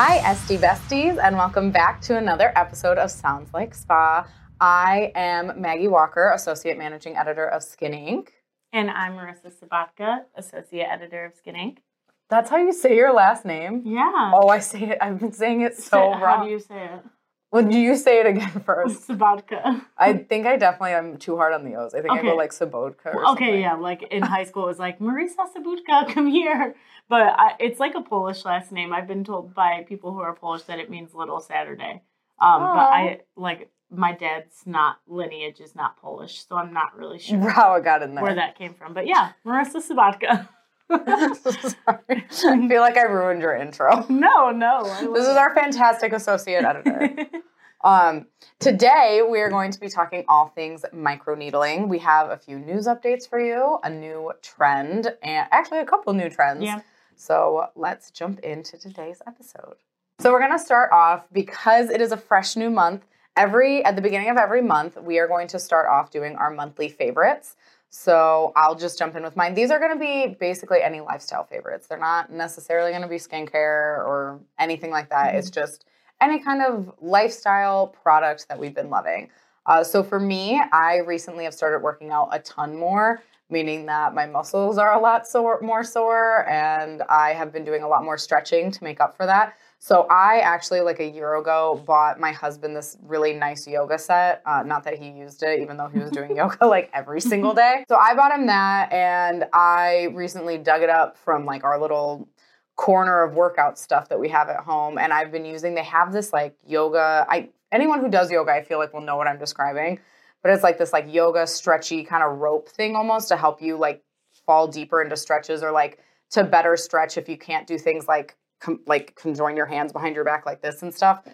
Hi, SD Besties, and welcome back to another episode of Sounds Like Spa. I am Maggie Walker, Associate Managing Editor of Skin Inc. And I'm Marisa Sabatka, Associate Editor of Skin Inc. That's how you say your last name? Yeah. Oh, I say it. I've been saying it so wrong. How do you say it? Well, do you say it again first? Sabatka. I think I definitely am too hard on the O's. I think okay. I go like Sabotka or something. Okay, yeah. Like in high school, it was like, Marisa Sabatka, come here. But it's like a Polish last name. I've been told by people who are Polish that it means Little Saturday. But I, like, my dad's not lineage is not Polish, so I'm not really sure how it got in there, where that came from. But yeah, Marisa Sabatka. Sorry. I feel like I ruined your intro. No. This is our fantastic associate editor. Today, we are going to be talking all things microneedling. We have a few news updates for you, a new trend, and actually a couple new trends. Yeah. So let's jump into today's episode. So we're going to start off, because it is a fresh new month, at the beginning of every month, we are going to start off doing our monthly favorites. So I'll just jump in with mine. These are going to be basically any lifestyle favorites. They're not necessarily going to be skincare or anything like that. Mm-hmm. It's just any kind of lifestyle product that we've been loving. So for me, I recently have started working out a ton more, meaning that my muscles are a lot more sore, and I have been doing a lot more stretching to make up for that. So I actually, like a year ago, bought my husband this really nice yoga set. Not that he used it, even though he was doing yoga like every single day. So I bought him that, and I recently dug it up from like our little corner of workout stuff that we have at home. And I've been using, they have this like yoga, anyone who does yoga, I feel like will know what I'm describing. But it's like this like yoga stretchy kind of rope thing almost to help you like fall deeper into stretches, or like to better stretch if you can't do things like conjoin your hands behind your back like this and stuff.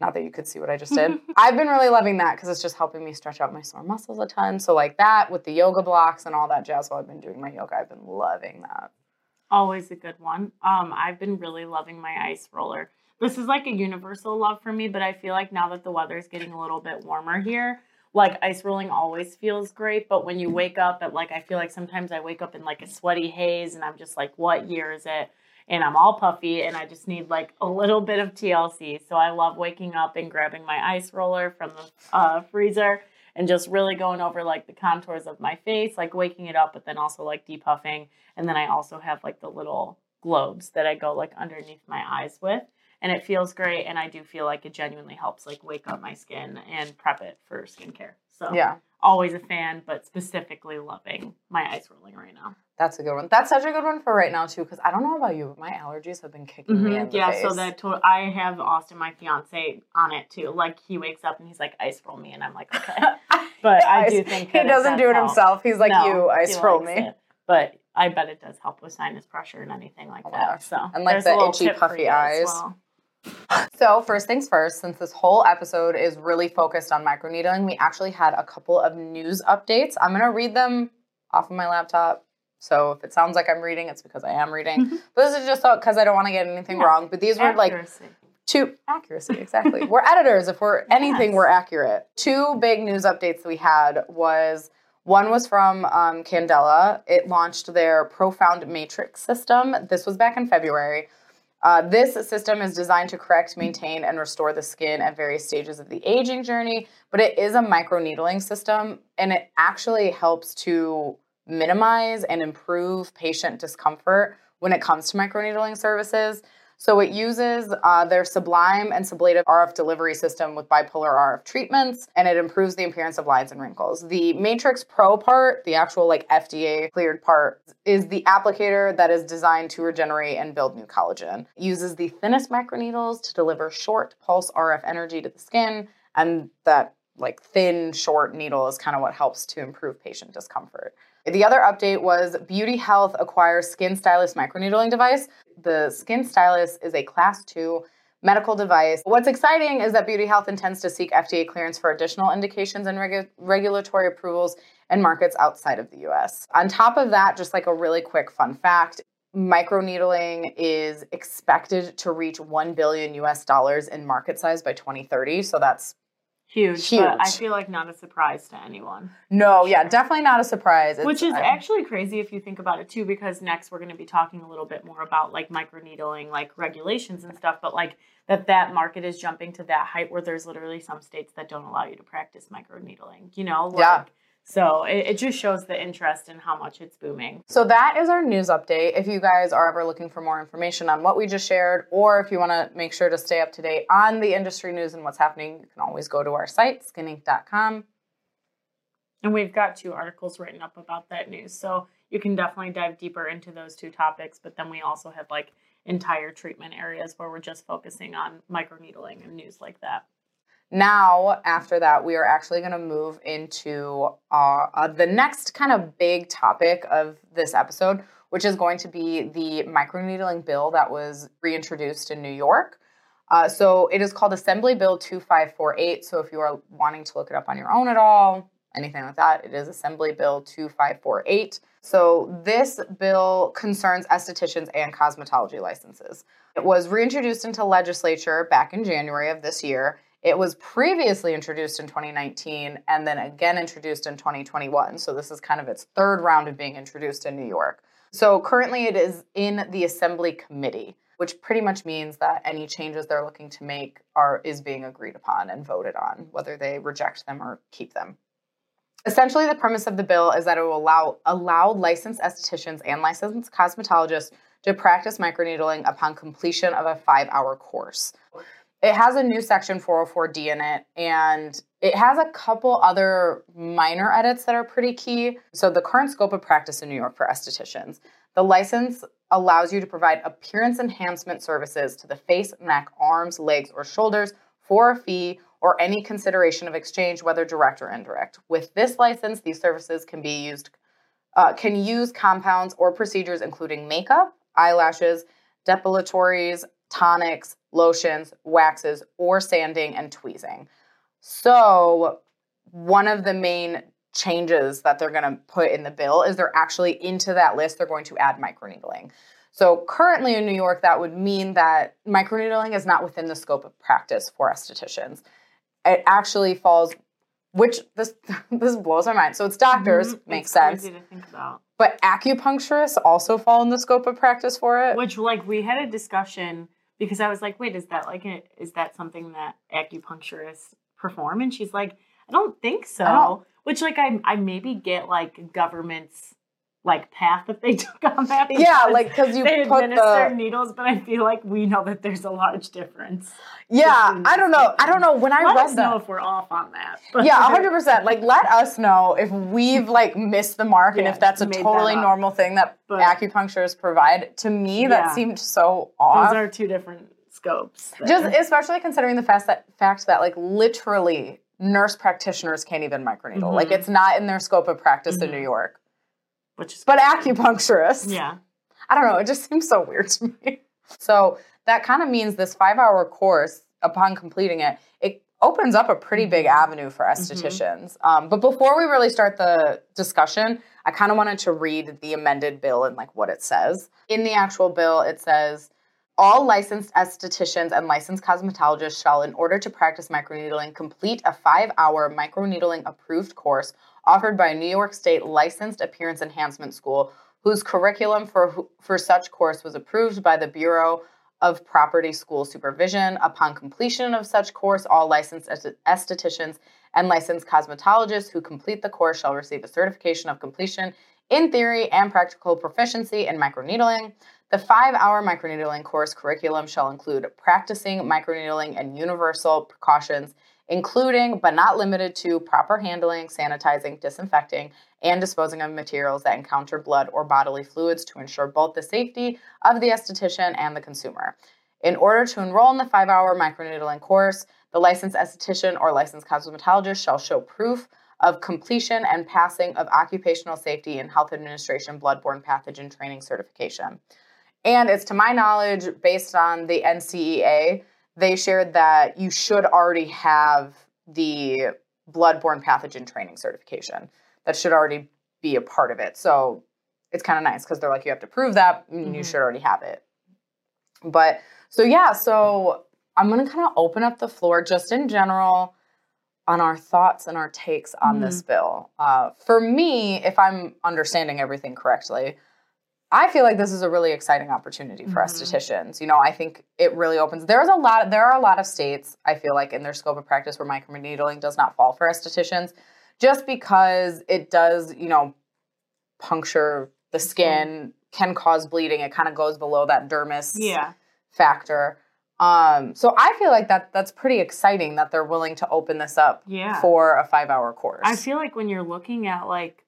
Not that you could see what I just did. I've been really loving that because it's just helping me stretch out my sore muscles a ton. So like that with the yoga blocks and all that jazz while I've been doing my yoga, I've been loving that. Always a good one. I've been really loving my ice roller. This is like a universal love for me, but I feel like now that the weather is getting a little bit warmer here, like ice rolling always feels great. But when you wake up at like, I feel like sometimes I wake up in like a sweaty haze and I'm just like, what year is it? And I'm all puffy, and I just need, like, a little bit of TLC. So I love waking up and grabbing my ice roller from the freezer and just really going over, like, the contours of my face, like, waking it up, but then also, like, depuffing. And then I also have, like, the little globes that I go, like, underneath my eyes with. And it feels great, and I do feel like it genuinely helps, like, wake up my skin and prep it for skincare. So yeah. Always a fan, but specifically loving my ice rolling right now. That's a good one. That's such a good one for right now, too, because I don't know about you, but my allergies have been kicking me in the face. Yeah, so I have Austin, my fiancé, on it, too. Like, he wakes up and he's like, ice roll me, and I'm like, okay. But I do think that he doesn't do it himself. He's like, no, you ice roll me. But I bet it does help with sinus pressure and anything like that. So and like the itchy, puffy eyes. So first things first, since this whole episode is really focused on microneedling, we actually had a couple of news updates. I'm going to read them off of my laptop. So if it sounds like I'm reading, it's because I am reading. But this is just because I don't want to get anything wrong. But these were like two accuracy. Exactly. We're editors. If we're anything, we're accurate. Two big news updates that we had was one was from Candela. It launched their Profound Matrix system. This was back in February. This system is designed to correct, maintain, and restore the skin at various stages of the aging journey, but it is a microneedling system, and it actually helps to minimize and improve patient discomfort when it comes to microneedling services. So it uses their sublime and sublative RF delivery system with bipolar RF treatments, and it improves the appearance of lines and wrinkles. The Matrix Pro part, the actual like FDA cleared part, is the applicator that is designed to regenerate and build new collagen. It uses the thinnest microneedles to deliver short pulse RF energy to the skin, and that like thin, short needle is kind of what helps to improve patient discomfort. The other update was Beauty Health acquires Skin Stylist microneedling device. The Skin Stylist is a Class 2 medical device. What's exciting is that Beauty Health intends to seek FDA clearance for additional indications and regulatory approvals in markets outside of the U.S. On top of that, just like a really quick fun fact, microneedling is expected to reach $1 billion in market size by 2030. So that's Huge. But I feel like not a surprise to anyone. No, yeah, definitely not a surprise. Which is actually crazy if you think about it too, because next we're going to be talking a little bit more about like microneedling, like regulations and stuff, but like that market is jumping to that height where there's literally some states that don't allow you to practice microneedling, you know? Like, yeah. So it just shows the interest in how much it's booming. So that is our news update. If you guys are ever looking for more information on what we just shared, or if you want to make sure to stay up to date on the industry news and what's happening, you can always go to our site, skinninc.com. And we've got 2 articles written up about that news. So you can definitely dive deeper into those 2 topics. But then we also have like entire treatment areas where we're just focusing on microneedling and news like that. Now, after that, we are actually going to move into the next kind of big topic of this episode, which is going to be the microneedling bill that was reintroduced in New York. So it is called Assembly Bill 2548. So if you are wanting to look it up on your own at all, anything like that, it is Assembly Bill 2548. So this bill concerns estheticians and cosmetology licenses. It was reintroduced into legislature back in January of this year. It was previously introduced in 2019 and then again introduced in 2021. So this is kind of its 3rd round of being introduced in New York. So currently it is in the Assembly Committee, which pretty much means that any changes they're looking to make is being agreed upon and voted on, whether they reject them or keep them. Essentially, the premise of the bill is that it will allow licensed estheticians and licensed cosmetologists to practice microneedling upon completion of a 5-hour course. It has a new section 404D in it, and it has a couple other minor edits that are pretty key. So the current scope of practice in New York for estheticians. The license allows you to provide appearance enhancement services to the face, neck, arms, legs, or shoulders for a fee or any consideration of exchange, whether direct or indirect. With this license, these services can be used, can use compounds or procedures including makeup, eyelashes, depilatories, tonics, lotions, waxes, or sanding and tweezing. So one of the main changes that they're going to put in the bill is they're actually into that list. They're going to add microneedling. So currently in New York, that would mean that microneedling is not within the scope of practice for estheticians. It actually falls, which this blows my mind. So it's doctors, makes sense. It's crazy to think about. But acupuncturists also fall in the scope of practice for it. Which, like, we had a discussion because I was like, wait, is that something that acupuncturists perform? And she's like, I don't think so. Oh. Which, like, I maybe get, like, government's, like, path if they took on that. Yeah, like, because they administer needles, but I feel like we know that there's a large difference. Yeah, I don't know. When I read that. Let us know if we're off on that. But yeah, 100%. Like, let us know if we've, like, missed the mark and if that's a totally normal thing that acupuncturists provide. To me, that seemed so off. Those are 2 different scopes. Just especially considering the fact that, like, literally nurse practitioners can't even microneedle. Mm-hmm. Like, it's not in their scope of practice in New York. But acupuncturists. Yeah. I don't know. It just seems so weird to me. So that kind of means this 5-hour course, upon completing it, it opens up a pretty big avenue for estheticians. But before we really start the discussion, I kind of wanted to read the amended bill and like what it says. In the actual bill, it says, all licensed estheticians and licensed cosmetologists shall, in order to practice microneedling, complete a 5-hour microneedling approved course offered by a New York State licensed appearance enhancement school whose curriculum for such course was approved by the Bureau of Property School Supervision. Upon completion of such course, all licensed estheticians and licensed cosmetologists who complete the course shall receive a certification of completion in theory and practical proficiency in microneedling. The 5-hour microneedling course curriculum shall include practicing microneedling and universal precautions, including but not limited to proper handling, sanitizing, disinfecting, and disposing of materials that encounter blood or bodily fluids to ensure both the safety of the esthetician and the consumer. In order to enroll in the 5-hour microneedling course, the licensed esthetician or licensed cosmetologist shall show proof of completion and passing of Occupational Safety and Health Administration Bloodborne Pathogen Training Certification. And it's to my knowledge, based on the NCEA, they shared that you should already have the bloodborne pathogen training certification. That should already be a part of it. So it's kind of nice because they're like, you have to prove that and you should already have it. But so I'm going to kind of open up the floor just in general on our thoughts and our takes on this bill. For me, if I'm understanding everything correctly, I feel like this is a really exciting opportunity for estheticians. You know, I think it really opens. There are a lot of states, I feel like, in their scope of practice where microneedling does not fall for estheticians just because it does, you know, puncture the skin, can cause bleeding. It kind of goes below that dermis factor. So I feel like that's pretty exciting that they're willing to open this up for a 5-hour course. I feel like when you're looking at like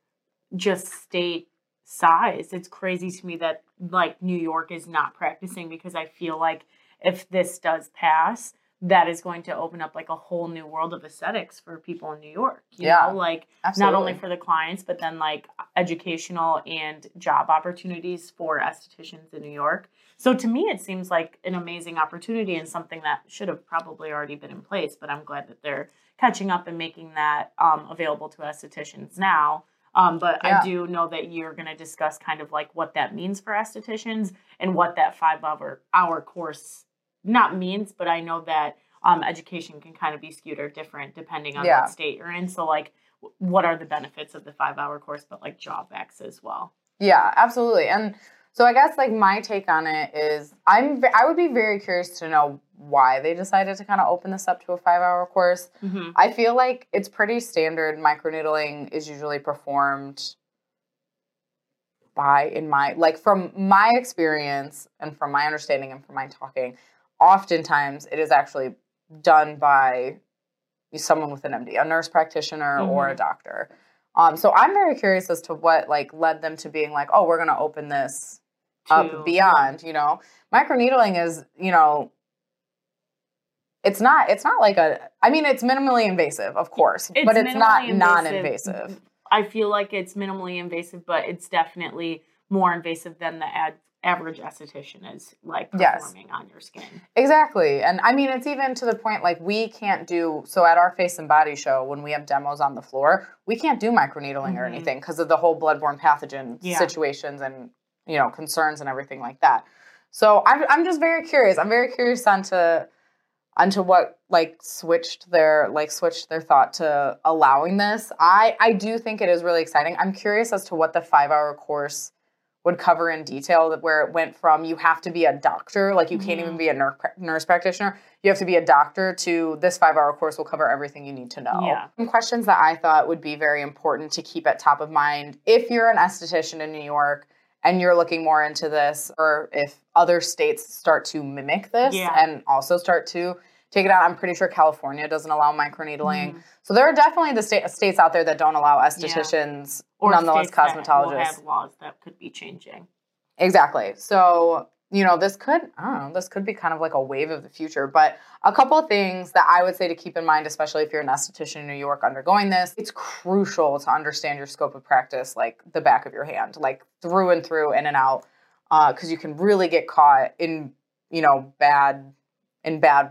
just state size, it's crazy to me that like New York is not practicing, because I feel like if this does pass, that is going to open up like a whole new world of aesthetics for people in New York. You know, like absolutely. Not only for the clients, but then like educational and job opportunities for estheticians in New York. So to me, it seems like an amazing opportunity and something that should have probably already been in place, but I'm glad that they're catching up and making that available to estheticians now. But I do know that you're going to discuss kind of like what that means for estheticians and what that 5-hour course not means, but I know that education can kind of be skewed or different depending on what state you're in. So like what are the benefits of the 5-hour course, but like drawbacks as well. Yeah, absolutely. And so I guess like my take on it is I would be very curious to know why they decided to kind of open this up to a 5-hour course. Mm-hmm. I feel like it's pretty standard. Microneedling is usually performed by, from my experience and from my understanding and from my talking, oftentimes it is actually done by someone with an MD, a nurse practitioner or a doctor. So I'm very curious as to what like led them to being like, oh, we're going to open this up beyond, you know. Microneedling is, you know, it's not like it's minimally invasive, of course, but it's not non-invasive. I feel like it's minimally invasive, but it's definitely more invasive than the average esthetician is like performing on your skin. Exactly. And I mean, it's even to the point like we can't do, so at our face and body show, when we have demos on the floor, we can't do microneedling or anything because of the whole bloodborne pathogen situations and, you know, concerns and everything like that. So I'm just very curious. I'm very curious onto what like switched their thought to allowing this. I do think it is really exciting. I'm curious as to what the 5-hour course would cover in detail, that where it went from you have to be a doctor, like you can't even be a nurse practitioner, you have to be a doctor, to this 5-hour course will cover everything you need to know. Some questions that I thought would be very important to keep at top of mind if you're an esthetician in New York and you're looking more into this, or if other states start to mimic this and also start to take it out. I'm pretty sure California doesn't allow microneedling. So there are definitely the states out there that don't allow estheticians, or nonetheless cosmetologists. Or have laws that could be changing. Exactly. So, you know, this could be kind of like a wave of the future. But a couple of things that I would say to keep in mind, especially if you're an esthetician in New York undergoing this, it's crucial to understand your scope of practice, like the back of your hand, like through and through, in and out, because you can really get caught in, you know, bad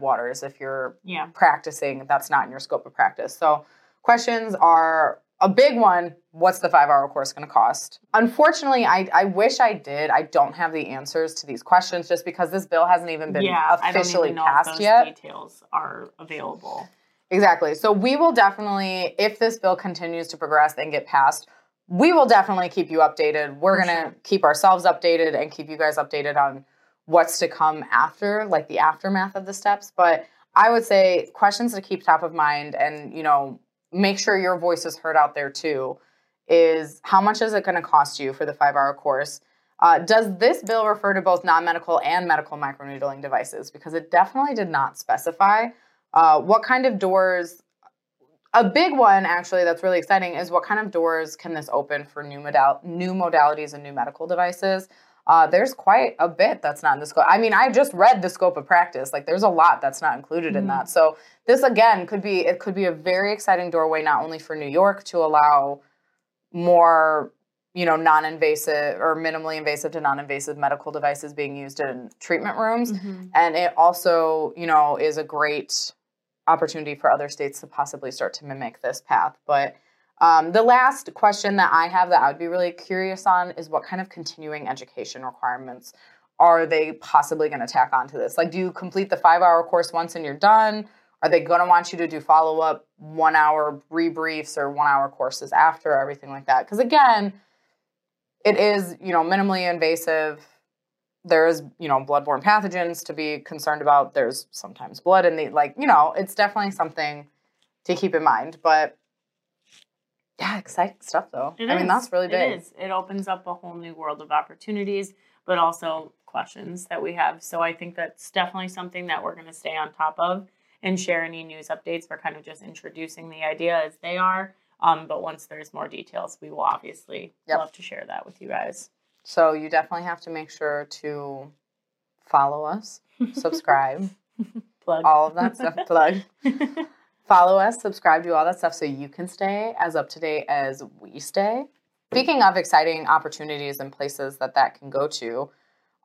waters if you're practicing that's not in your scope of practice. So questions are a big one. What's the 5-hour course going to cost? Unfortunately, I wish I did. I don't have the answers to these questions just because this bill hasn't even been officially passed yet. I don't even know if those details are available. Exactly. So we will definitely, if this bill continues to progress and get passed, we will definitely keep you updated. We're going to keep ourselves updated and keep you guys updated on what's to come after, like the aftermath of the steps. But I would say questions to keep top of mind and, you know, make sure your voice is heard out there too, is how much is it going to cost you for the 5-hour course? Does this bill refer to both non-medical and medical microneedling devices? Because it definitely did not specify. What kind of doors, a big one actually that's really exciting is what kind of doors can this open for new modalities and new medical devices? There's quite a bit that's not in the scope. I mean, I just read the scope of practice. Like, there's a lot that's not included in that. So this, again, could be a very exciting doorway, not only for New York to allow more, you know, non-invasive or minimally invasive to non-invasive medical devices being used in treatment rooms. And it also, you know, is a great opportunity for other states to possibly start to mimic this path. But the last question that I have that I would be really curious on is what kind of continuing education requirements are they possibly going to tack onto this? Like, do you complete the 5-hour course once and you're done? Are they going to want you to do follow-up 1-hour rebriefs or 1-hour courses after, everything like that? Because, again, it is, you know, minimally invasive. There is, you know, bloodborne pathogens to be concerned about. There's sometimes blood in the, like, you know, it's definitely something to keep in mind. But, yeah, exciting stuff, though. I mean, that's really big. It is. It opens up a whole new world of opportunities, but also questions that we have. So I think that's definitely something that we're going to stay on top of and share any news updates. We're kind of just introducing the idea as they are. But once there's more details, we will obviously love to share that with you guys. So you definitely have to make sure to follow us, subscribe, plug all of that stuff, plug, follow us, subscribe, do all that stuff so you can stay as up to date as we stay. Speaking of exciting opportunities and places that that can go to,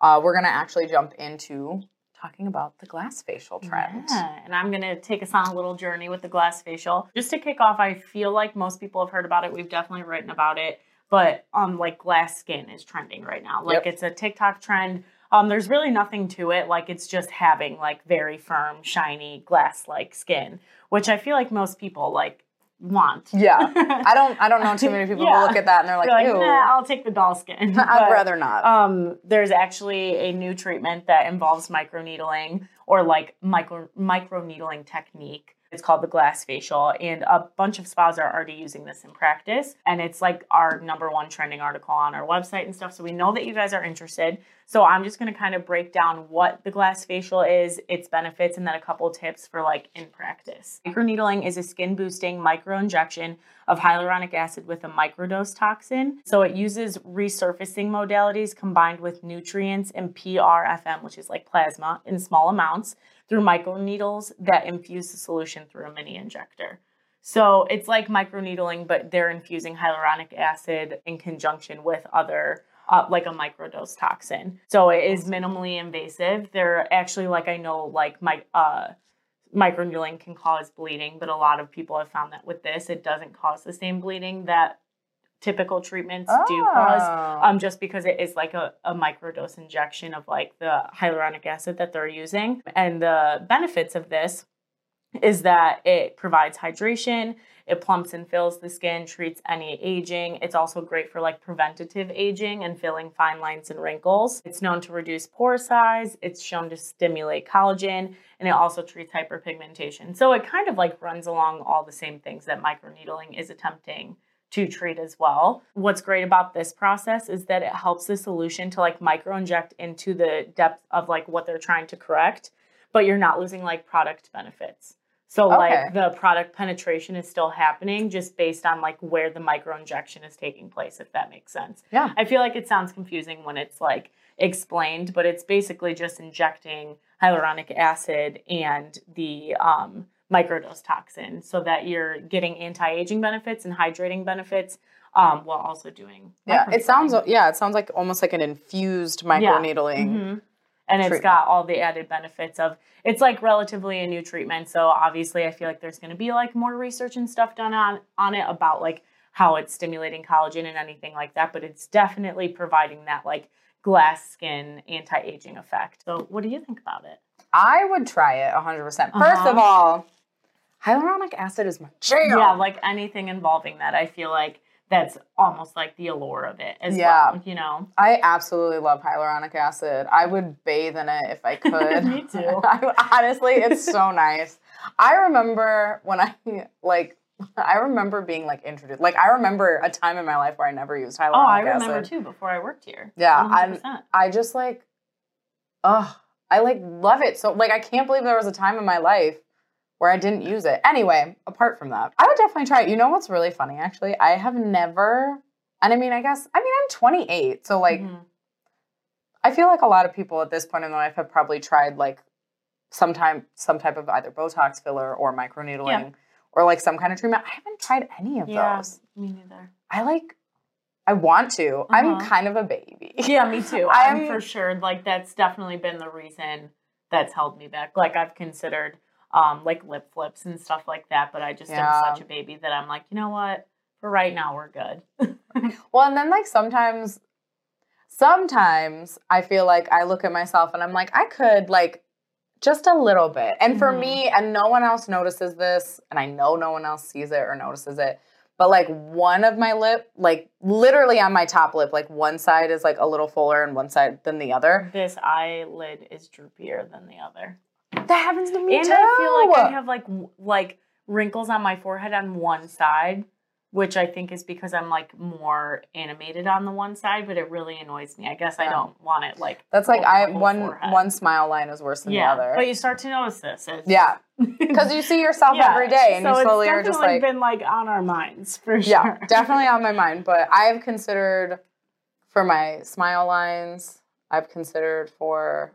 we're going to actually jump into talking about the glass facial trend. Yeah, and I'm going to take us on a little journey with the glass facial. Just to kick off, I feel like most people have heard about it. We've definitely written about it. But like glass skin is trending right now. Like it's a TikTok trend. There's really nothing to it. Like it's just having like very firm, shiny, glass-like skin, which I feel like most people like want. Yeah. I don't know too many people who look at that and they're like, ew. Nah, I'll take the doll skin. I'd rather not. There's actually a new treatment that involves microneedling or like microneedling technique. It's called the glass facial, and a bunch of spas are already using this in practice. And it's like our #1 trending article on our website and stuff. So we know that you guys are interested. So I'm just going to kind of break down what the glass facial is, its benefits, and then a couple tips for like in practice. Microneedling is a skin boosting microinjection of hyaluronic acid with a microdose toxin. So it uses resurfacing modalities combined with nutrients and PRFM, which is like plasma, in small amounts, through microneedles that infuse the solution through a mini injector. So it's like microneedling, but they're infusing hyaluronic acid in conjunction with other, like a microdose toxin. So it is minimally invasive. They're actually, like, I know, like microneedling can cause bleeding, but a lot of people have found that with this, it doesn't cause the same bleeding that typical treatments do cause, just because it is like a microdose injection of like the hyaluronic acid that they're using. And the benefits of this is that it provides hydration, it plumps and fills the skin, treats any aging. It's also great for like preventative aging and filling fine lines and wrinkles. It's known to reduce pore size. It's shown to stimulate collagen, and it also treats hyperpigmentation. So it kind of like runs along all the same things that microneedling is attempting to treat as well. What's great about this process is that it helps the solution to like microinject into the depth of like what they're trying to correct, but you're not losing like product benefits. So like the product penetration is still happening just based on like where the microinjection is taking place, if that makes sense. Yeah. I feel like it sounds confusing when it's like explained, but it's basically just injecting hyaluronic acid and the microdose toxin so that you're getting anti-aging benefits and hydrating benefits while also doing it sounds like almost like an infused microneedling and treatment. It's got all the added benefits of it's like relatively a new treatment, so obviously I feel like there's going to be like more research and stuff done on it about like how it's stimulating collagen and anything like that, but it's definitely providing that like glass skin anti-aging effect. So what do you think about it? I would try it 100%. First of all, hyaluronic acid is my jam. Yeah, like anything involving that, I feel like that's almost like the allure of it as well, you know? I absolutely love hyaluronic acid. I would bathe in it if I could. Me too. Honestly, it's so nice. I remember when I remember being like introduced. Like I remember a time in my life where I never used hyaluronic acid. Oh, I remember acid too before I worked here. Yeah, 100%. I just like, I like love it. So like I can't believe there was a time in my life where I didn't use it. Anyway, apart from that, I would definitely try it. You know what's really funny actually? I have never, and I mean I'm 28, so like I feel like a lot of people at this point in their life have probably tried like some type of either Botox filler or microneedling or like some kind of treatment. I haven't tried any of those. Me neither. I want to. I'm kind of a baby. Yeah, me too. I'm for sure. Like, that's definitely been the reason that's held me back. Like, I've considered, like, lip flips and stuff like that. But I just am such a baby that I'm like, you know what? For right now, we're good. Well, and then, like, sometimes I feel like I look at myself and I'm like, I could, like, Just a little bit. And for me, and no one else notices this, and I know no one else sees it or notices it, but like one of my lip, like literally on my top lip, like one side is like a little fuller and one side than the other. This eyelid is droopier than the other. That happens to me and too. And I feel like I have like wrinkles on my forehead on one side, which I think is because I'm like more animated on the one side, but it really annoys me. I guess I don't want it like. That's like one smile line is worse than the other. But you start to notice this. Because you see yourself every day, and so you slowly are just like. It's definitely been like on our minds for sure. Yeah, definitely on my mind. But I've considered for my smile lines. I've considered for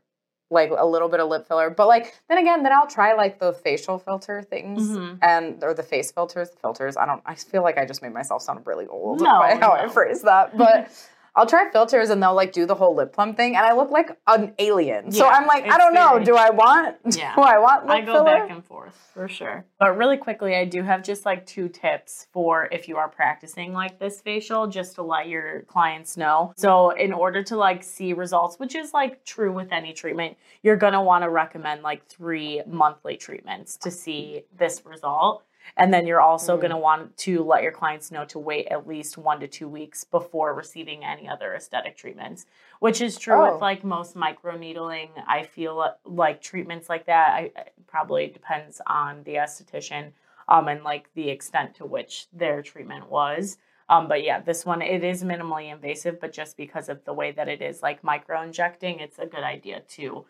like a little bit of lip filler, but like then again, then I'll try like the facial filter things and or the face filters. I feel like I just made myself sound really old by how I phrased that, but I'll try filters and they'll like do the whole lip plump thing, and I look like an alien. Yeah, so I'm like, I don't know, do I want lip filler? I go back and forth for sure. But really quickly, I do have just like 2 tips for if you are practicing like this facial, just to let your clients know. So in order to like see results, which is like true with any treatment, you're going to want to recommend like 3 monthly treatments to see this result. And then you're also going to want to let your clients know to wait at least 1 to 2 weeks before receiving any other aesthetic treatments, which is true with like most microneedling. I feel like treatments like that, it probably depends on the esthetician and like the extent to which their treatment was. But yeah, this one, it is minimally invasive, but just because of the way that it is like micro-injecting, it's a good idea to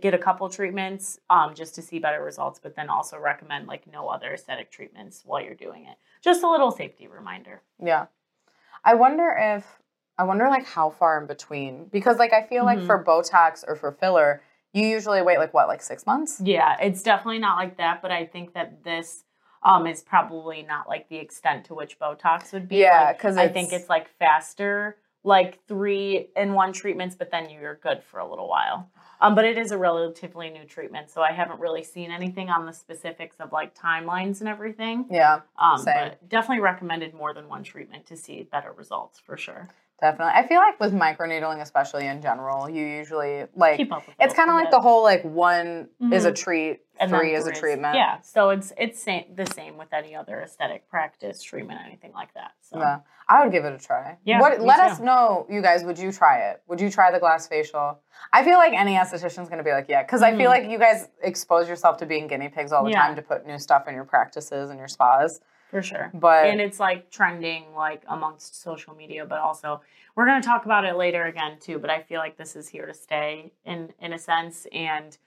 get a couple treatments just to see better results, but then also recommend like no other aesthetic treatments while you're doing it. Just a little safety reminder. Yeah. I wonder like how far in between, because like I feel like for Botox or for filler, you usually wait like what, like 6 months? Yeah, it's definitely not like that, but I think that this is probably not like the extent to which Botox would be. Yeah, because I think it's like faster, like 3-in-1 treatments, but then you're good for a little while. But it is a relatively new treatment, so I haven't really seen anything on the specifics of, like, timelines and everything. Yeah, same. But definitely recommended more than 1 treatment to see better results, for sure. Definitely. I feel like with microneedling, especially in general, you usually, like, keep up with it's kind of like the whole, like, 1 is a treat, and 3 is a treatment. Yeah, so it's the same with any other aesthetic practice, treatment, anything like that. So. Yeah, I would give it a try. Yeah, let us know, you guys, would you try it? Would you try the glass facial? I feel like any esthetician is going to be like, yeah, because I feel like you guys expose yourself to being guinea pigs all the time to put new stuff in your practices and your spas. For sure. And it's like trending like amongst social media, but also we're going to talk about it later again too, but I feel like this is here to stay in a sense. And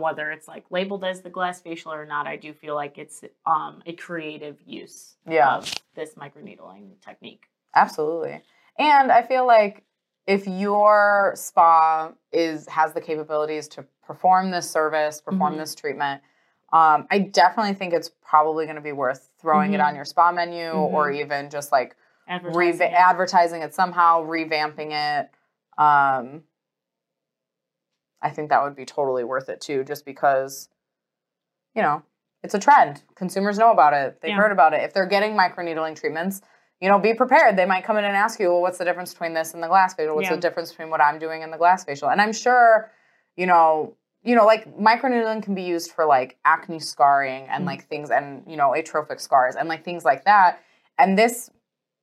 whether it's like labeled as the glass facial or not, I do feel like it's a creative use of this microneedling technique. Absolutely. And I feel like if your spa has the capabilities to perform this service, perform this treatment, I definitely think it's probably going to be worth throwing it on your spa menu or even just like advertising it somehow, revamping it. I think that would be totally worth it too, just because, you know, it's a trend. Consumers know about it. They've heard about it. If they're getting microneedling treatments, you know, be prepared. They might come in and ask you, well, what's the difference between this and the glass facial? What's the difference between what I'm doing and the glass facial? And I'm sure, you know, like microneedling can be used for like acne scarring and like things and, you know, atrophic scars and like things like that. And this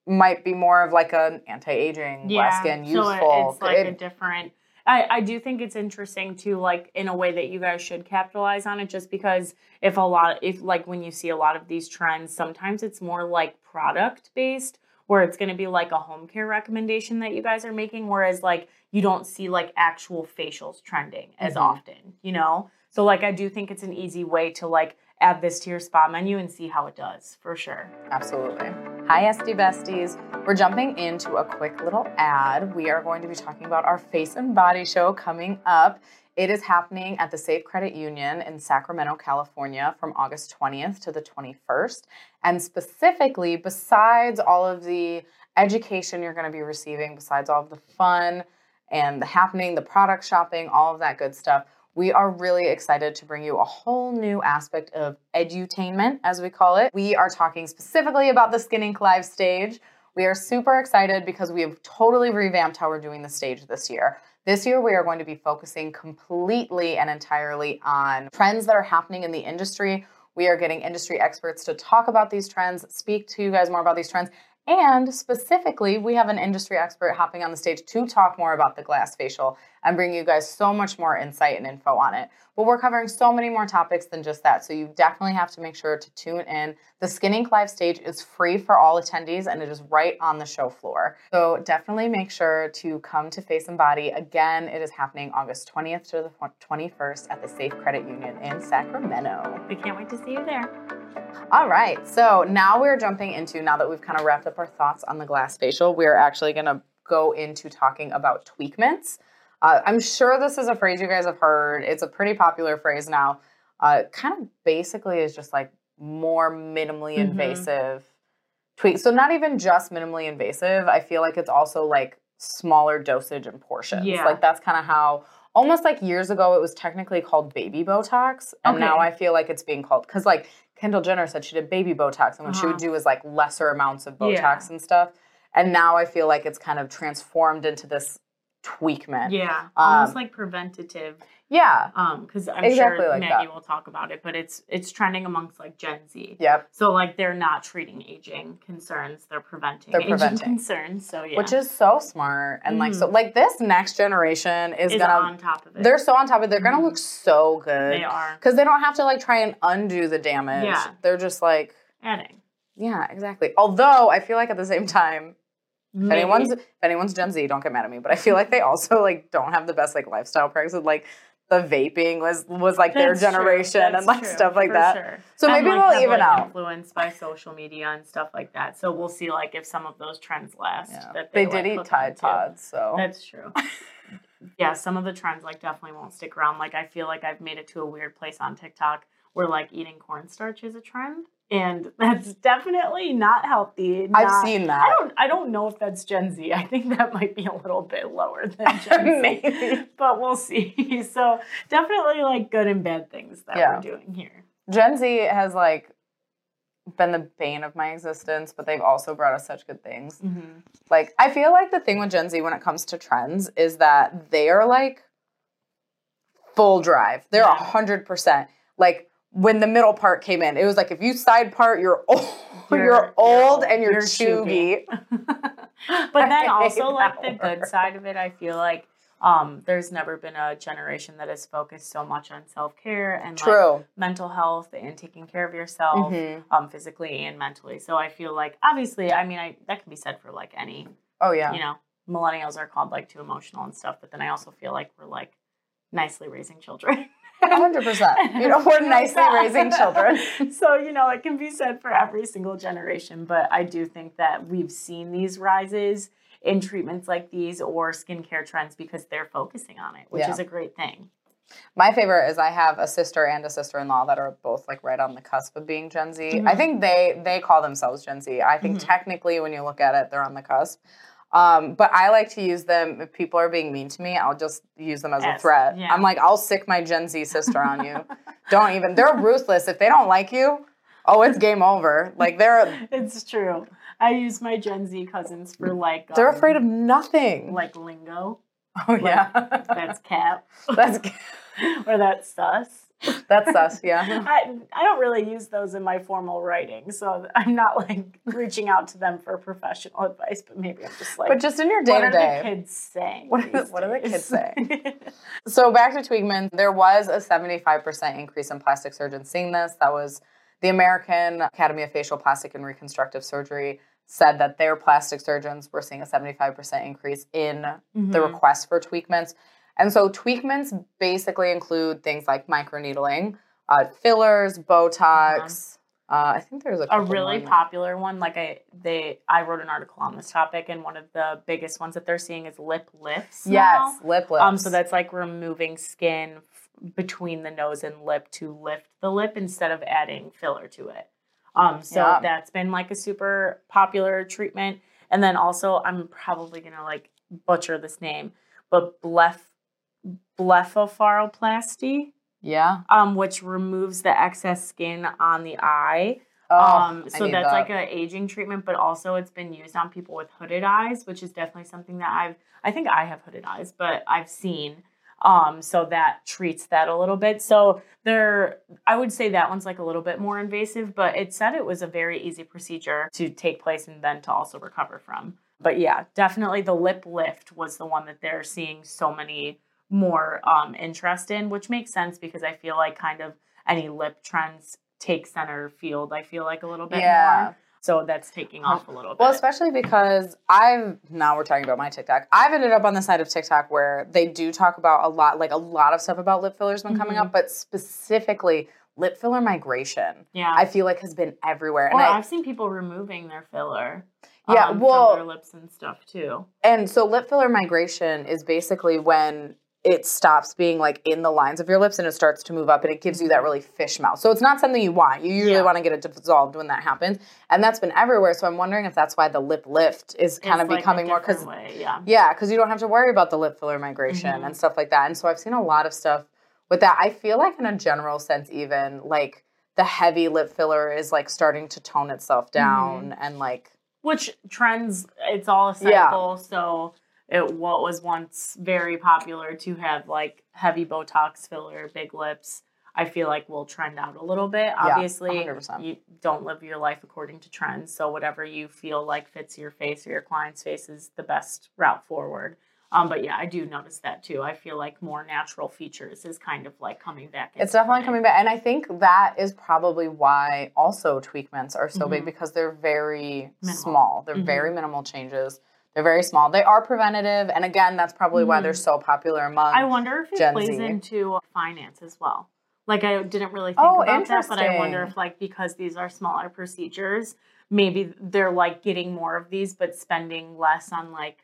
might be more of like an anti-aging, glass skin, useful. It's like a different. I do think it's interesting too, like in a way that you guys should capitalize on it, just because if when you see a lot of these trends, sometimes it's more like product based, where it's going to be like a home care recommendation that you guys are making, whereas like you don't see like actual facials trending as often, you know? So like I do think it's an easy way to like add this to your spa menu and see how it does, for sure. Absolutely. Hi, SD Besties. We're jumping into a quick little ad. We are going to be talking about our Face and Body Show coming up. It is happening at the Safe Credit Union in Sacramento, California from August 20th to the 21st. And specifically, besides all of the education you're going to be receiving, besides all of the fun and the happening, the product shopping, all of that good stuff, we are really excited to bring you a whole new aspect of edutainment, as we call it. We are talking specifically about the Skin Inc. live stage. We are super excited because we have totally revamped how we're doing the stage this year. This year, we are going to be focusing completely and entirely on trends that are happening in the industry. We are getting industry experts to talk about these trends, speak to you guys more about these trends, and specifically, we have an industry expert hopping on the stage to talk more about the glass facial and bring you guys so much more insight and info on it. But we're covering so many more topics than just that, so you definitely have to make sure to tune in. The Skin Inc. live stage is free for all attendees, and it is right on the show floor. So definitely make sure to come to Face and Body. Again, it is happening August 20th to the 21st at the Safe Credit Union in Sacramento. We can't wait to see you there. All right, so now we're jumping into, now that we've kind of wrapped up our thoughts on the glass facial, we're actually going to go into talking about tweakments. I'm sure this is a phrase you guys have heard. It's a pretty popular phrase now. Kind of basically is just like more minimally invasive tweaks. So not even just minimally invasive. I feel like it's also like smaller dosage and portions. Yeah. Like that's kind of how... Almost like years ago, it was technically called baby Botox. And now I feel like it's being called... Because like Kendall Jenner said she did baby Botox. And what she would do is like lesser amounts of Botox and stuff. And now I feel like it's kind of transformed into this tweakment. Yeah. Almost like preventative. Yeah. Because I'm sure like Maggie will talk about it. But it's trending amongst like Gen Z. Yep. So like they're not treating aging concerns. They're preventing aging concerns. So yeah. Which is so smart. And like, so like this next generation is going to. On top of it. They're so on top of it. They're going to look so good. They are. Because they don't have to like try and undo the damage. Yeah. They're just like. Adding. Yeah, exactly. Although I feel like at the same time. If anyone's Gen Z, don't get mad at me, but I feel like they also like don't have the best like lifestyle practices. Like the vaping was like that's their generation and like stuff like that. Sure. So maybe we'll like, even out. Influenced by social media and stuff like that. So we'll see like if some of those trends last. Yeah. That they did eat Tide Pods, so that's true. Yeah, some of the trends like definitely won't stick around. Like I feel like I've made it to a weird place on TikTok where like eating cornstarch is a trend. And that's definitely not healthy. I've seen that. I don't know if that's Gen Z. I think that might be a little bit lower than Gen Z. But we'll see. So definitely like good and bad things that we're doing here. Gen Z has like been the bane of my existence, but they've also brought us such good things. Mm-hmm. Like I feel like the thing with Gen Z when it comes to trends is that they are like full drive. They're 100%. Like when the middle part came in, it was like if you side part, you're old and you're chuggy. But then also like the good side of it, I feel like there's never been a generation that has focused so much on self-care and like mental health and taking care of yourself physically and mentally. So I feel like obviously, I mean, that can be said for like any. Oh yeah. You know, millennials are called like too emotional and stuff, but then I also feel like we're like nicely raising children. 100%. You know, we're nicely raising children. So, you know, it can be said for every single generation, but I do think that we've seen these rises in treatments like these or skincare trends because they're focusing on it, which is a great thing. My favorite is I have a sister and a sister-in-law that are both like right on the cusp of being Gen Z. Mm-hmm. I think they call themselves Gen Z. I think technically when you look at it, they're on the cusp. But I like to use them. If people are being mean to me, I'll just use them as a threat. Yeah. I'm like, I'll sick my Gen Z sister on you. Don't even. They're ruthless. If they don't like you, it's game over. Like It's true. I use my Gen Z cousins for like. They're afraid of nothing. Like lingo. Oh like, yeah. That's cap. That's cap. Or that's sus. That's us, yeah. I don't really use those in my formal writing, so I'm not like reaching out to them for professional advice. But maybe I'm just like. But just in your day to day, what are the kids saying? What are the kids saying? So back to tweakments, there was a 75% increase in plastic surgeons seeing this. That was the American Academy of Facial Plastic and Reconstructive Surgery said that their plastic surgeons were seeing a 75% increase in the request for tweakments. And so tweakments basically include things like microneedling, fillers, Botox. I think there's a really popular one. Like I wrote an article on this topic, and one of the biggest ones that they're seeing is lip lifts. Yes, lip lifts. So that's like removing skin between the nose and lip to lift the lip instead of adding filler to it. So that's been like a super popular treatment. And then also, I'm probably gonna like butcher this name, but blepharoplasty, which removes the excess skin on the eye So that's like an aging treatment, but also it's been used on people with hooded eyes, which is definitely something that I think I have hooded eyes, but I've seen. So that treats that a little bit. So there, I would say that one's like a little bit more invasive, but it said it was a very easy procedure to take place and then to also recover from. But yeah, definitely the lip lift was the one that they're seeing so many more interest in, which makes sense because I feel like kind of any lip trends take center field, I feel like a little bit more. So that's taking off a little bit. Well, especially because now we're talking about my TikTok. I've ended up on the side of TikTok where they do talk about a lot of stuff about lip fillers when coming up, but specifically lip filler migration. Yeah. I feel like has been everywhere. And I've seen people removing their filler. Yeah, well, from their lips and stuff too. And so lip filler migration is basically when it stops being like in the lines of your lips and it starts to move up and it gives you that really fish mouth. So it's not something you want. You usually want to get it dissolved when that happens. And that's been everywhere. So I'm wondering if that's why the lip lift is kind of like becoming more because because you don't have to worry about the lip filler migration and stuff like that. And so I've seen a lot of stuff with that. I feel like in a general sense even like the heavy lip filler is like starting to tone itself down and like which trends, it's all a cycle. Yeah. So what was once very popular to have like heavy Botox filler, big lips, I feel like will trend out a little bit. Obviously, 100%. You don't live your life according to trends. So whatever you feel like fits your face or your client's face is the best route forward. But yeah, I do notice that too. I feel like more natural features is kind of like coming back. It's definitely coming back. And I think that is probably why also tweakments are so big because they're very small. They're very minimal changes. They're very small. They are preventative. And again, that's probably why they're so popular among I wonder if it Gen plays Z. into finance as well. Like I didn't really think about that, but I wonder if like because these are smaller procedures, maybe they're like getting more of these but spending less on like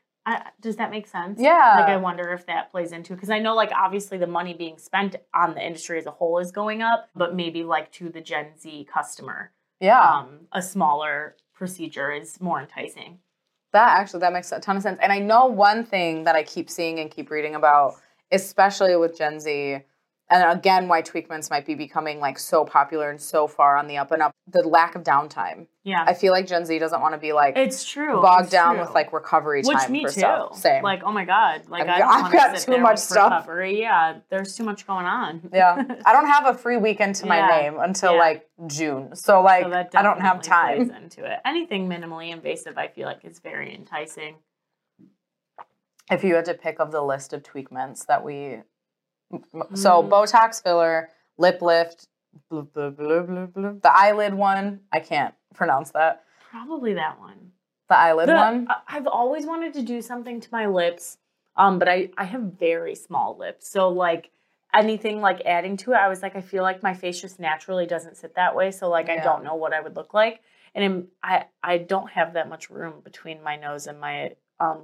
does that make sense? Yeah. Like I wonder if that plays into because I know like obviously the money being spent on the industry as a whole is going up, but maybe like to the Gen Z customer. Yeah. A smaller procedure is more enticing. That makes a ton of sense. And I know one thing that I keep seeing and keep reading about, especially with Gen Z, and again, why tweakments might be becoming like so popular and so far on the up and up, the lack of downtime. Yeah. I feel like Gen Z doesn't want to be like bogged down with like recovery time. Which me for too. Stuff. Same. Like, oh my God. Like I've got too much stuff. Recovery. Yeah. There's too much going on. Yeah. I don't have a free weekend to my name until like June. So like I don't have time. Plays into it. Anything minimally invasive, I feel like is very enticing. If you had to pick of the list of tweakments that we so Botox filler, lip lift, blah, blah, blah, blah, blah. The eyelid one. I can't pronounce that. Probably that one. The eyelid one. I've always wanted to do something to my lips, but I have very small lips. So like anything like adding to it, I was like, I feel like my face just naturally doesn't sit that way. So like I don't know what I would look like. And I don't have that much room between my nose and my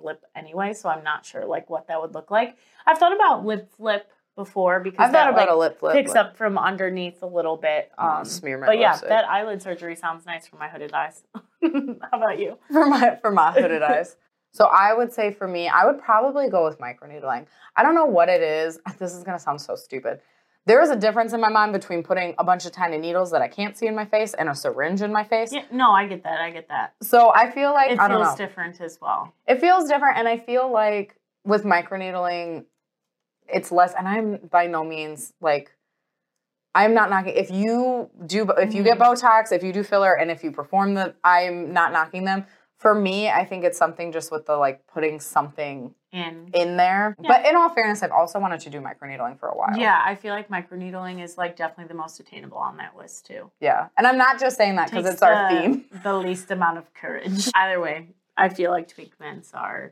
lip anyway. So I'm not sure like what that would look like. I've thought about lip flip before because I've thought about a lip flip picks up from underneath a little bit. Smear my lipstick. That eyelid surgery sounds nice for my hooded eyes. How about you? For my hooded eyes. So I would say for me, I would probably go with microneedling. I don't know what it is. This is going to sound so stupid. There is a difference in my mind between putting a bunch of tiny needles that I can't see in my face and a syringe in my face. Yeah, no, I get that. So I feel like, I don't know. It feels different as well. It feels different, and I feel like with microneedling, it's less, and I'm by no means, like, I'm not knocking, if you get Botox, if you do filler, and if you perform I'm not knocking them. For me, I think it's something just with the, like, putting something in there. Yeah. But in all fairness, I've also wanted to do microneedling for a while. Yeah, I feel like microneedling is, like, definitely the most attainable on that list, too. Yeah, and I'm not just saying that because it's our theme. The least amount of courage. Either way, I feel like tweakments are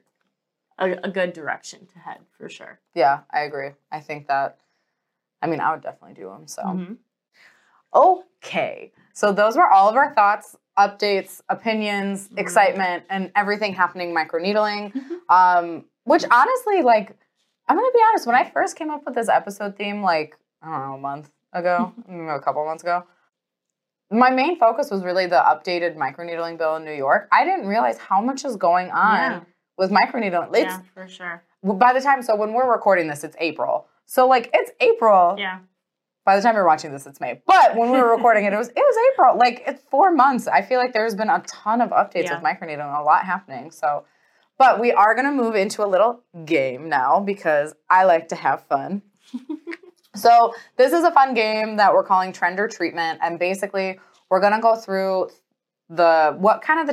a good direction to head, for sure. Yeah, I agree. I think that, I would definitely do them, so. Mm-hmm. Okay. So those were all of our thoughts, updates, opinions, excitement, and everything happening microneedling, which honestly, like, I'm going to be honest, when I first came up with this episode theme, like, I don't know, a couple months ago, my main focus was really the updated microneedling bill in New York. I didn't realize how much is going on with microneedling. Yeah, for sure. By the time, so when we're recording this, it's April. So, like, it's April. Yeah. By the time you're watching this, it's May. But when we were recording it, it was April. Like, it's 4 months. I feel like there's been a ton of updates with microneedling and a lot happening. So, but we are going to move into a little game now because I like to have fun. So this is a fun game that we're calling Trend or Treatment. And basically, we're going to go through the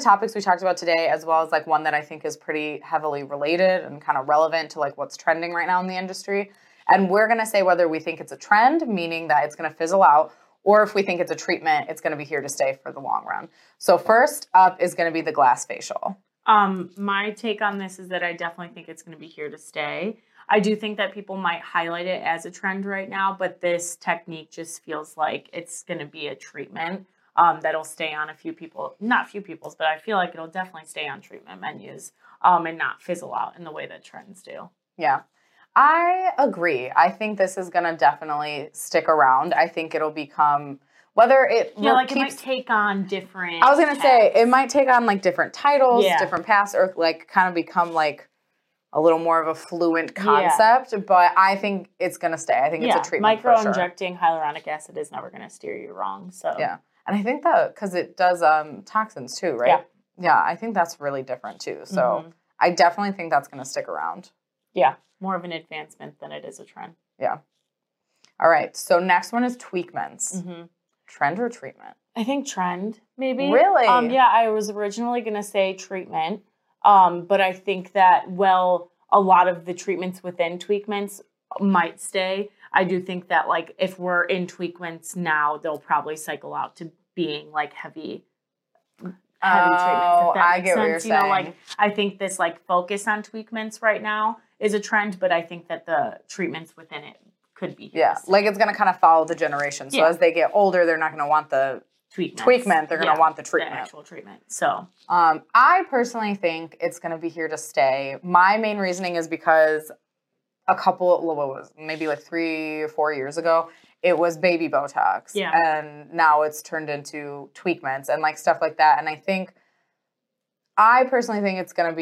topics we talked about today, as well as like one that I think is pretty heavily related and kind of relevant to like what's trending right now in the industry. And we're going to say whether we think it's a trend, meaning that it's going to fizzle out, or if we think it's a treatment, it's going to be here to stay for the long run. So first up is going to be the glass facial. My take on this is that I definitely think it's going to be here to stay. I do think that people might highlight it as a trend right now, but this technique just feels like it's going to be a treatment that'll stay on a few people, not few people's, but I feel like it'll definitely stay on treatment menus and not fizzle out in the way that trends do. Yeah. I agree. I think this is going to definitely stick around. I think it'll become, whether it... Yeah, like keeps, it might take on different... I was going to say, it might take on like different titles, different paths, or like kind of become like a little more of a fluent concept, but I think it's going to stay. I think it's a treatment for sure. Micro-injecting hyaluronic acid is never going to steer you wrong, so... Yeah, and I think that, because it does toxins too, right? Yeah, I think that's really different too, so I definitely think that's going to stick around. Yeah. More of an advancement than it is a trend. Yeah. All right. So next one is tweakments. Mm-hmm. Trend or treatment? I think trend, maybe. Really? Yeah, I was originally going to say treatment, but I think that, a lot of the treatments within tweakments might stay. I do think that, like, if we're in tweakments now, they'll probably cycle out to being, like, heavy treatments. If that I get sense. What you're saying. You know, like, I think this, like, focus on tweakments right now is a trend, but I think that the treatments within it could be. Yeah, like it's going to kind of follow the generation. So as they get older, they're not going to want the tweakment. They're going to want the treatment. The actual treatment. So I personally think it's going to be here to stay. My main reasoning is because maybe like 3 or 4 years ago, it was baby Botox. Yeah. And now it's turned into tweakments and like stuff like that. And I personally think it's going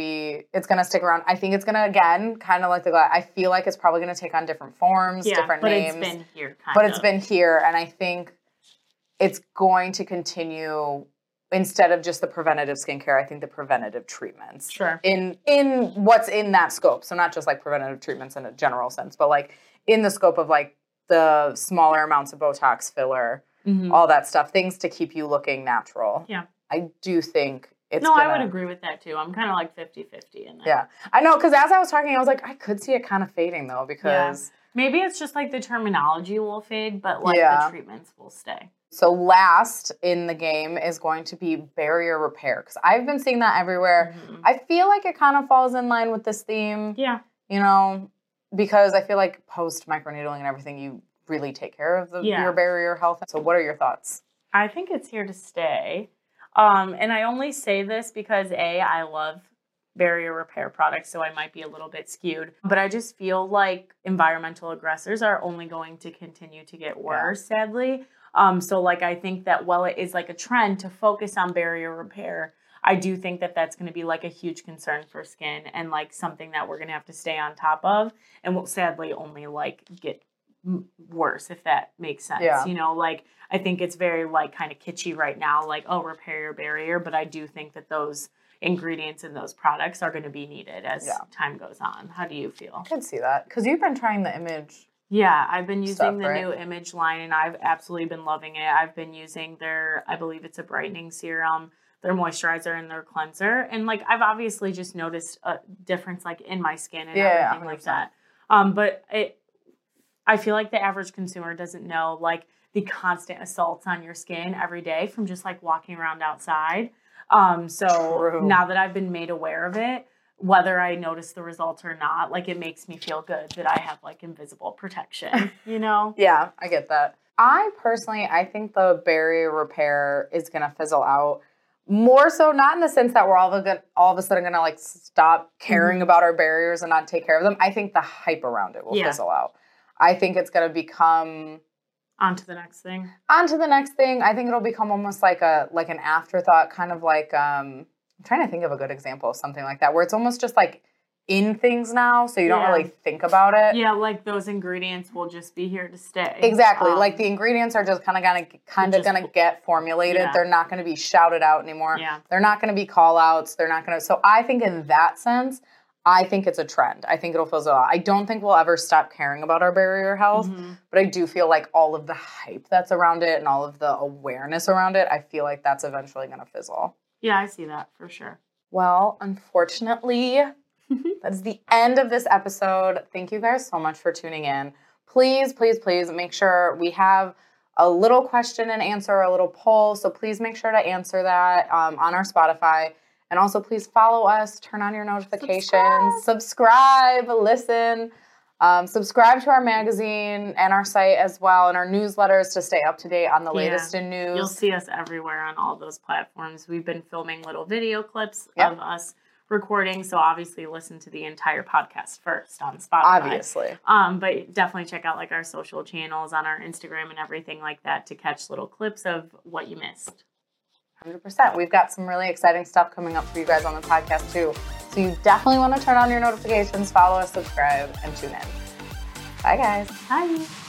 to stick around. I think it's going to, again, kind of like the glass. I feel like it's probably going to take on different forms, different names. But it's been here, it's been here, and I think it's going to continue, instead of just the preventative skincare, I think the preventative treatments. Sure. In what's in that scope. So not just, like, preventative treatments in a general sense, but, like, in the scope of, like, the smaller amounts of Botox filler, all that stuff, things to keep you looking natural. Yeah. I do think... I would agree with that, too. I'm kind of like 50-50 in that. Yeah. I know, because as I was talking, I was like, I could see it kind of fading, though, because... Yeah. Maybe it's just, like, the terminology will fade, but, like, the treatments will stay. So last in the game is going to be barrier repair, because I've been seeing that everywhere. Mm-hmm. I feel like it kind of falls in line with this theme. Yeah. You know, because I feel like post-microneedling and everything, you really take care of your barrier health. So what are your thoughts? I think it's here to stay. And I only say this because, I love barrier repair products, so I might be a little bit skewed. But I just feel like environmental aggressors are only going to continue to get worse, sadly. So, like, I think that while it is, like, a trend to focus on barrier repair, I do think that that's going to be, like, a huge concern for skin and, like, something that we're going to have to stay on top of and will sadly only, like, get worse, if that makes sense. Yeah. You know, like, I think it's very, like, kind of kitschy right now, like, oh, repair your barrier, but I do think that those ingredients in those products are going to be needed as time goes on. How do you feel? I can see that, because you've been trying the Image. Yeah, I've been using new Image line, and I've absolutely been loving it. I've been using their, I believe it's a brightening serum, their moisturizer, and their cleanser, and, like, I've obviously just noticed a difference, like, in my skin and everything like that. I feel like the average consumer doesn't know, like, the constant assaults on your skin every day from just, like, walking around outside. True. Now that I've been made aware of it, whether I notice the results or not, like, it makes me feel good that I have, like, invisible protection, you know? Yeah, I get that. I personally, I think the barrier repair is going to fizzle out. More so, not in the sense that we're all of a sudden going to, like, stop caring about our barriers and not take care of them. I think the hype around it will fizzle out. I think it's going to become... On to the next thing. I think it'll become almost like an afterthought, kind of like... I'm trying to think of a good example of something like that, where it's almost just like in things now, so you don't really think about it. Yeah, like those ingredients will just be here to stay. Exactly. Like the ingredients are just kind of gonna get formulated. Yeah. They're not gonna be shouted out anymore. Yeah. They're not gonna be call outs. They're not gonna. So I think in that sense, I think it's a trend. I think it'll fizzle out. I don't think we'll ever stop caring about our barrier health, but I do feel like all of the hype that's around it and all of the awareness around it, I feel like that's eventually gonna fizzle. Yeah, I see that for sure. Well, unfortunately, that's the end of this episode. Thank you guys so much for tuning in. Please, please, please make sure we have a little question and answer, a little poll. So please make sure to answer that on our Spotify. And also please follow us. Turn on your notifications. Subscribe. Listen. Subscribe to our magazine and our site as well and our newsletters to stay up to date on the latest in news. You'll see us everywhere on all those platforms. We've been filming little video clips of us recording, so obviously listen to the entire podcast first on Spotify. Obviously. But definitely check out like our social channels on our Instagram and everything like that to catch little clips of what you missed. 100%. We've got some really exciting stuff coming up for you guys on the podcast too. So you definitely want to turn on your notifications, follow us, subscribe, and tune in. Bye guys. Bye.